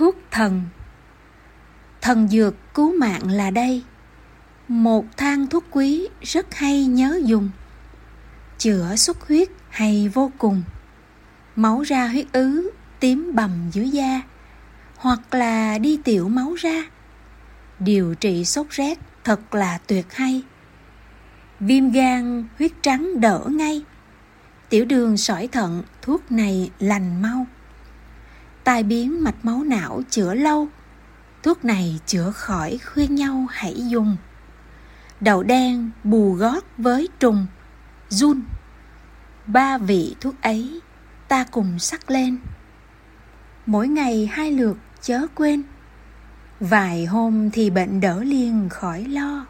thuốc thần. Thần dược cứu mạng là đây, một thang thuốc quý rất hay nhớ dùng. Chữa xuất huyết hay vô cùng, máu ra huyết ứ tím bầm dưới da, hoặc là đi tiểu máu ra. Điều trị sốt rét thật là tuyệt hay. Viêm gan huyết trắng đỡ ngay, tiểu đường sỏi thận thuốc này lành mau. Tai biến mạch máu não chữa lâu, thuốc này chữa khỏi khuyên nhau hãy dùng. Đậu đen bù gót với trùng, giun, ba vị thuốc ấy ta cùng sắc lên. Mỗi ngày 2 lượt chớ quên, vài hôm thì bệnh đỡ liền khỏi lo.